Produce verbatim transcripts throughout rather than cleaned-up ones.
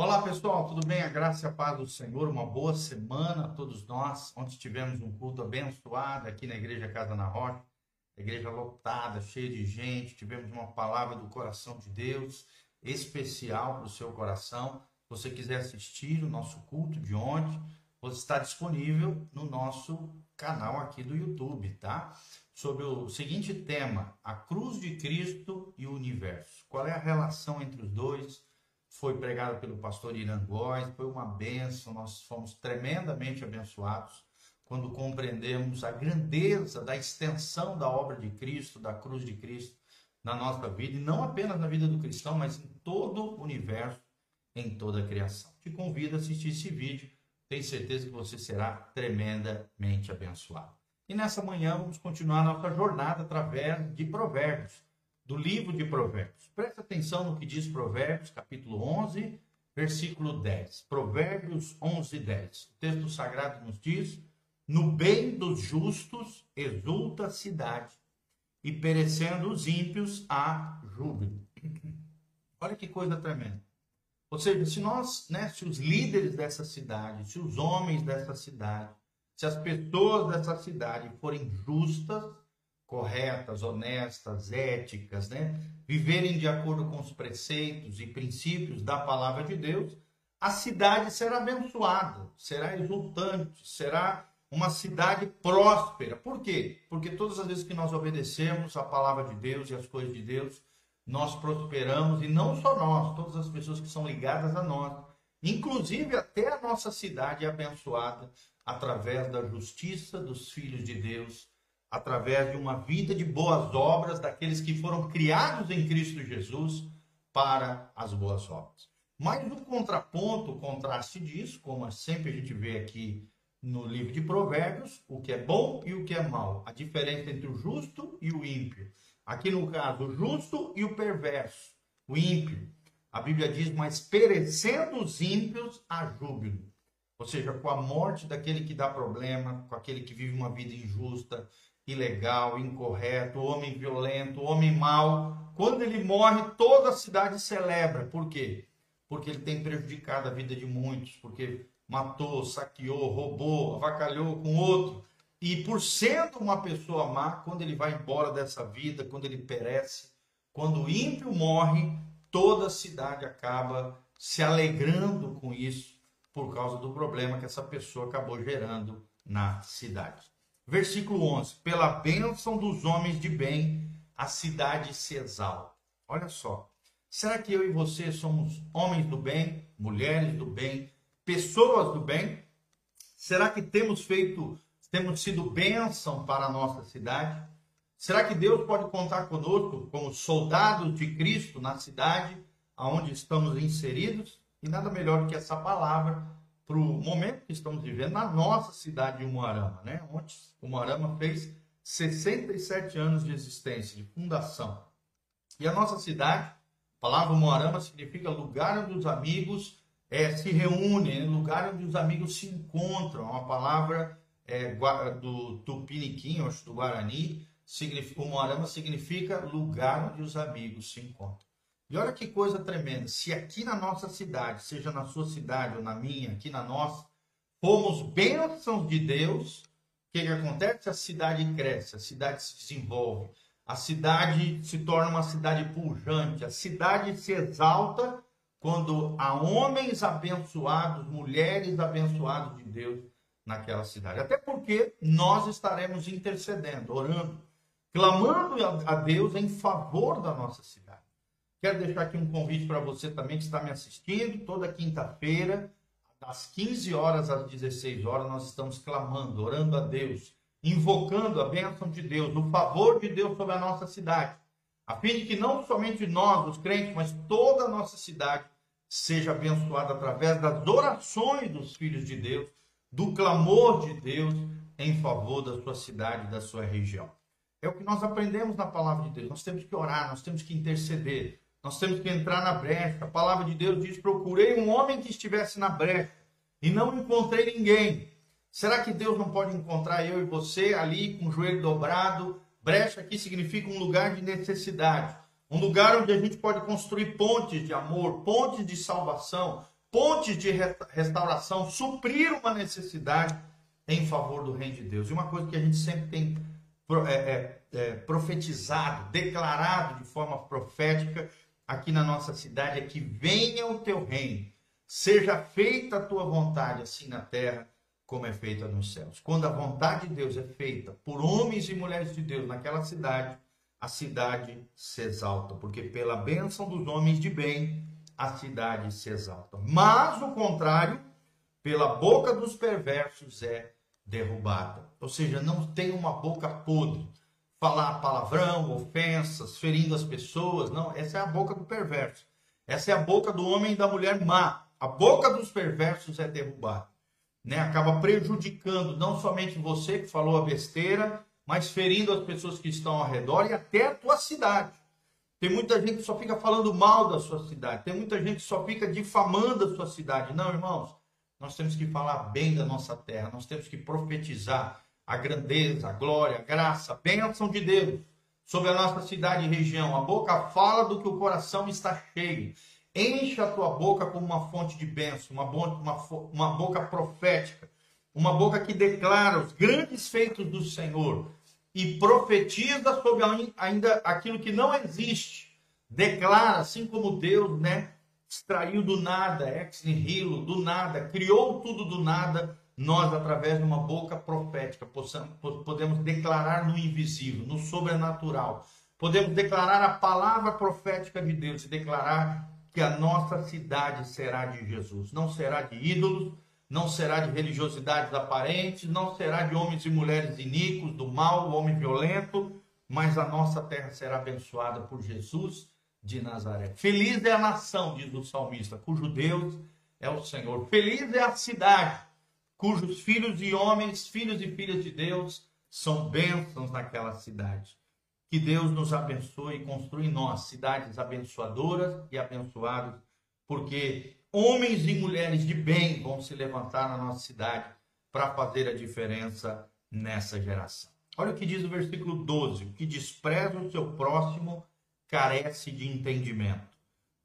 Olá pessoal, tudo bem? A graça e a paz do Senhor, uma boa semana a todos nós. Ontem tivemos um culto abençoado aqui na Igreja Casa na Rocha, igreja lotada, cheia de gente. Tivemos uma palavra do coração de Deus, especial para o seu coração. Se você quiser assistir o nosso culto de ontem, você está disponível no nosso canal aqui do YouTube, tá? Sobre o seguinte tema, a cruz de Cristo e o universo. Qual é a relação entre os dois? Foi pregado pelo pastor Irangóis, foi uma bênção, nós fomos tremendamente abençoados quando compreendemos a grandeza da extensão da obra de Cristo, da cruz de Cristo na nossa vida, e não apenas na vida do cristão, mas em todo o universo, em toda a criação. Te convido a assistir esse vídeo, tenho certeza que você será tremendamente abençoado. E nessa manhã vamos continuar nossa jornada através de Provérbios, do livro de Provérbios. Presta atenção no que diz Provérbios, capítulo onze, versículo dez. Provérbios onze, dez. O texto sagrado nos diz: no bem dos justos exulta a cidade, e perecendo os ímpios há júbilo. Olha que coisa tremenda. Ou seja, se nós, né, se os líderes dessa cidade, se os homens dessa cidade, se as pessoas dessa cidade forem justas, corretas, honestas, éticas, né? Viverem de acordo com os preceitos e princípios da palavra de Deus, a cidade será abençoada, será exultante, será uma cidade próspera. Por quê? Porque todas as vezes que nós obedecemos a palavra de Deus e as coisas de Deus, nós prosperamos, e não só nós, todas as pessoas que são ligadas a nós. Inclusive até a nossa cidade é abençoada através da justiça dos filhos de Deus, através de uma vida de boas obras daqueles que foram criados em Cristo Jesus para as boas obras. Mas no contraponto, o contraste disso, como sempre a gente vê aqui no livro de Provérbios, o que é bom e o que é mal, a diferença entre o justo e o ímpio. Aqui no caso, o justo e o perverso, o ímpio. A Bíblia diz: mas perecendo os ímpios há júbilo. Ou seja, com a morte daquele que dá problema, com aquele que vive uma vida injusta, ilegal, incorreto, homem violento, homem mau, quando ele morre, toda a cidade celebra. Por quê? Porque ele tem prejudicado a vida de muitos, porque matou, saqueou, roubou, avacalhou com outro. E por sendo uma pessoa má, quando ele vai embora dessa vida, quando ele perece, quando o ímpio morre, toda a cidade acaba se alegrando com isso, por causa do problema que essa pessoa acabou gerando na cidade. Versículo onze. Pela bênção dos homens de bem, a cidade se exalta. Olha só. Será que eu e você somos homens do bem, mulheres do bem, pessoas do bem? Será que temos feito, temos sido bênção para a nossa cidade? Será que Deus pode contar conosco como soldados de Cristo na cidade aonde estamos inseridos? E nada melhor do que essa palavra para o momento que estamos vivendo na nossa cidade de Umuarama, né? Ontem, Umuarama fez sessenta e sete anos de existência, de fundação. E a nossa cidade, a palavra Umuarama significa lugar onde os amigos é, se reúnem, lugar onde os amigos se encontram. Uma palavra é, do Tupiniquim, acho, do Guarani, significa, Umuarama significa lugar onde os amigos se encontram. E olha que coisa tremenda, se aqui na nossa cidade, seja na sua cidade ou na minha, aqui na nossa, fomos bênçãos de Deus, o que, que acontece? A cidade cresce, a cidade se desenvolve, a cidade se torna uma cidade pujante, a cidade se exalta quando há homens abençoados, mulheres abençoadas de Deus naquela cidade. Até porque nós estaremos intercedendo, orando, clamando a Deus em favor da nossa cidade. Quero deixar aqui um convite para você também que está me assistindo. Toda quinta-feira, das quinze horas às dezesseis horas, nós estamos clamando, orando a Deus, invocando a bênção de Deus, o favor de Deus sobre a nossa cidade, a fim de que não somente nós, os crentes, mas toda a nossa cidade seja abençoada através das orações dos filhos de Deus, do clamor de Deus em favor da sua cidade, da sua região. É o que nós aprendemos na palavra de Deus. Nós temos que orar, nós temos que interceder, nós temos que entrar na brecha. A palavra de Deus diz: procurei um homem que estivesse na brecha e não encontrei ninguém. Será que Deus não pode encontrar eu e você ali com o joelho dobrado? Brecha aqui significa um lugar de necessidade, um lugar onde a gente pode construir pontes de amor, pontes de salvação, pontes de restauração, suprir uma necessidade em favor do reino de Deus. E uma coisa que a gente sempre tem é, é, é, profetizado, declarado de forma profética aqui na nossa cidade é que venha o teu reino, seja feita a tua vontade, assim na terra como é feita nos céus. Quando a vontade de Deus é feita por homens e mulheres de Deus naquela cidade, a cidade se exalta, porque pela bênção dos homens de bem, a cidade se exalta. Mas o contrário, pela boca dos perversos é derrubada. Ou seja, não tem uma boca podre, falar palavrão, ofensas, ferindo as pessoas, não. Essa é a boca do perverso. Essa é a boca do homem e da mulher má. A boca dos perversos é derrubada. Né? Acaba prejudicando não somente você que falou a besteira, mas ferindo as pessoas que estão ao redor e até a tua cidade. Tem muita gente que só fica falando mal da sua cidade, tem muita gente que só fica difamando a sua cidade. Não, irmãos, nós temos que falar bem da nossa terra, nós temos que profetizar a grandeza, a glória, a graça, a bênção de Deus sobre a nossa cidade e região. A boca fala do que o coração está cheio. Enche a tua boca como uma fonte de bênção, uma, uma, uma boca profética, uma boca que declara os grandes feitos do Senhor e profetiza sobre ainda aquilo que não existe. Declara, assim como Deus, né, extraiu do nada, ex nihilo, do nada, criou tudo do nada, nós, através de uma boca profética, possamos, podemos declarar no invisível, no sobrenatural. Podemos declarar a palavra profética de Deus e declarar que a nossa cidade será de Jesus. Não será de ídolos, não será de religiosidades aparentes, não será de homens e mulheres iníquos, do mal, do homem violento, mas a nossa terra será abençoada por Jesus de Nazaré. Feliz é a nação, diz o salmista, cujo Deus é o Senhor. Feliz é a cidade, cujos filhos e homens, filhos e filhas de Deus, são bênçãos naquela cidade. Que Deus nos abençoe e construa em nós cidades abençoadoras e abençoadas, porque homens e mulheres de bem vão se levantar na nossa cidade para fazer a diferença nessa geração. Olha o que diz o versículo doze. O que despreza o seu próximo carece de entendimento,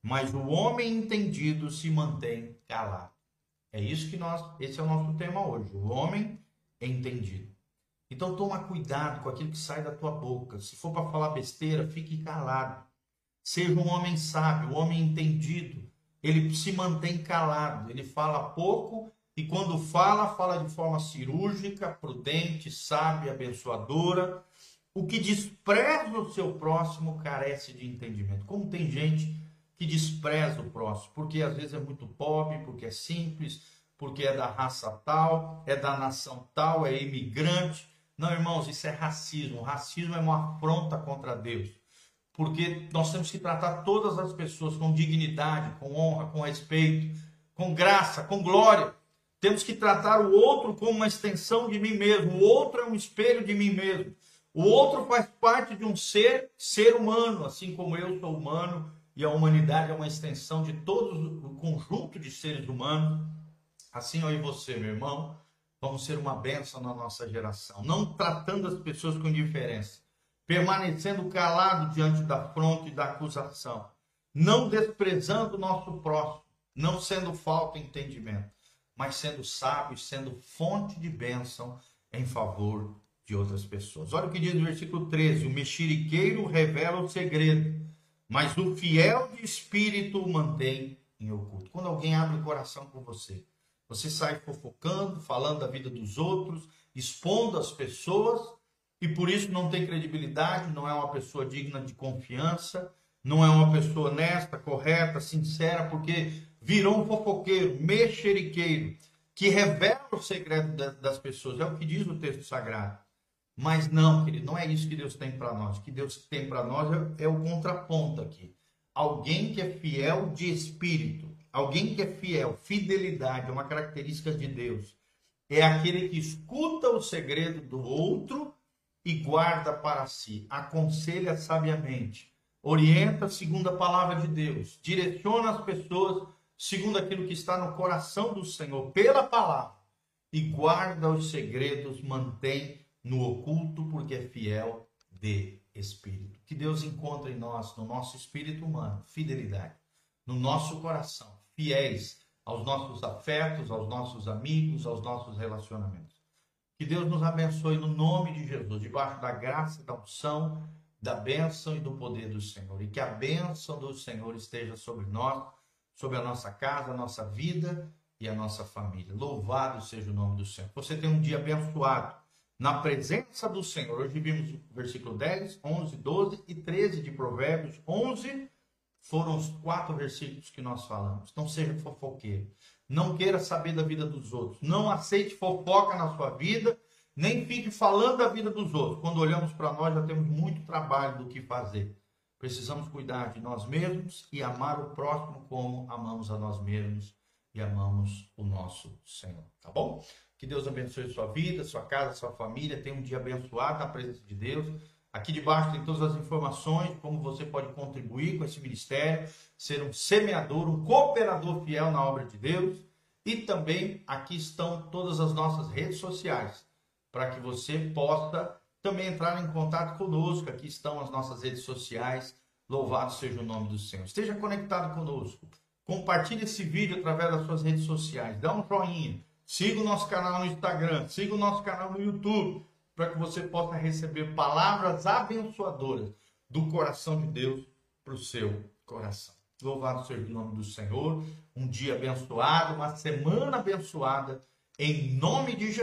mas o homem entendido se mantém calado. É isso que nós, esse é o nosso tema hoje, o homem entendido. Então toma cuidado com aquilo que sai da tua boca. Se for para falar besteira, fique calado. Seja um homem sábio, um homem entendido. Ele se mantém calado, ele fala pouco e quando fala, fala de forma cirúrgica, prudente, sábia, abençoadora. O que despreza o seu próximo carece de entendimento. Como tem gente que despreza o próximo, porque às vezes é muito pobre, porque é simples, porque é da raça tal, é da nação tal, é imigrante. Não, irmãos, isso é racismo. O racismo é uma afronta contra Deus. Porque nós temos que tratar todas as pessoas com dignidade, com honra, com respeito, com graça, com glória. Temos que tratar o outro como uma extensão de mim mesmo. O outro é um espelho de mim mesmo. O outro faz parte de um ser, ser humano, assim como eu sou humano. E a humanidade é uma extensão de todo o conjunto de seres humanos. Assim eu e você, meu irmão, vamos ser uma bênção na nossa geração, não tratando as pessoas com indiferença, permanecendo calado diante da afronta e da acusação, não desprezando o nosso próximo, não sendo falta de entendimento, mas sendo sábio, sendo fonte de bênção em favor de outras pessoas. Olha o que diz no versículo treze, o mexeriqueiro revela o segredo, mas o fiel de espírito o mantém em oculto. Quando alguém abre o coração com você, você sai fofocando, falando da vida dos outros, expondo as pessoas e por isso não tem credibilidade, não é uma pessoa digna de confiança, não é uma pessoa honesta, correta, sincera, porque virou um fofoqueiro, mexeriqueiro, que revela o segredo das pessoas. É o que diz o texto sagrado. Mas não, querido, não é isso que Deus tem para nós. O que Deus tem para nós é o contraponto aqui. Alguém que é fiel de espírito. Alguém que é fiel, fidelidade, é uma característica de Deus. É aquele que escuta o segredo do outro e guarda para si. Aconselha sabiamente. Orienta segundo a palavra de Deus. Direciona as pessoas segundo aquilo que está no coração do Senhor, pela palavra. E guarda os segredos, mantém no oculto, porque é fiel de espírito. Que Deus encontre em nós, no nosso espírito humano, fidelidade. No nosso coração, fiéis aos nossos afetos, aos nossos amigos, aos nossos relacionamentos. Que Deus nos abençoe no nome de Jesus, debaixo da graça, da unção, da bênção e do poder do Senhor. E que a bênção do Senhor esteja sobre nós, sobre a nossa casa, a nossa vida e a nossa família. Louvado seja o nome do Senhor. Você tem um dia abençoado na presença do Senhor. Hoje vimos o versículo dez, onze, doze e treze de Provérbios. onze foram os quatro versículos que nós falamos. Não seja fofoqueiro. Não queira saber da vida dos outros. Não aceite fofoca na sua vida. Nem fique falando da vida dos outros. Quando olhamos para nós, já temos muito trabalho do que fazer. Precisamos cuidar de nós mesmos e amar o próximo como amamos a nós mesmos e amamos o nosso Senhor. Tá bom? Que Deus abençoe sua vida, sua casa, sua família. Tenha um dia abençoado na presença de Deus. Aqui debaixo tem todas as informações de como você pode contribuir com esse ministério, ser um semeador, um cooperador fiel na obra de Deus. E também aqui estão todas as nossas redes sociais, para que você possa também entrar em contato conosco. Aqui estão as nossas redes sociais. Louvado seja o nome do Senhor. Esteja conectado conosco. Compartilhe esse vídeo através das suas redes sociais. Dá um joinha. Siga o nosso canal no Instagram, siga o nosso canal no YouTube, para que você possa receber palavras abençoadoras do coração de Deus para o seu coração. Louvado seja o nome do Senhor, um dia abençoado, uma semana abençoada, em nome de Jesus.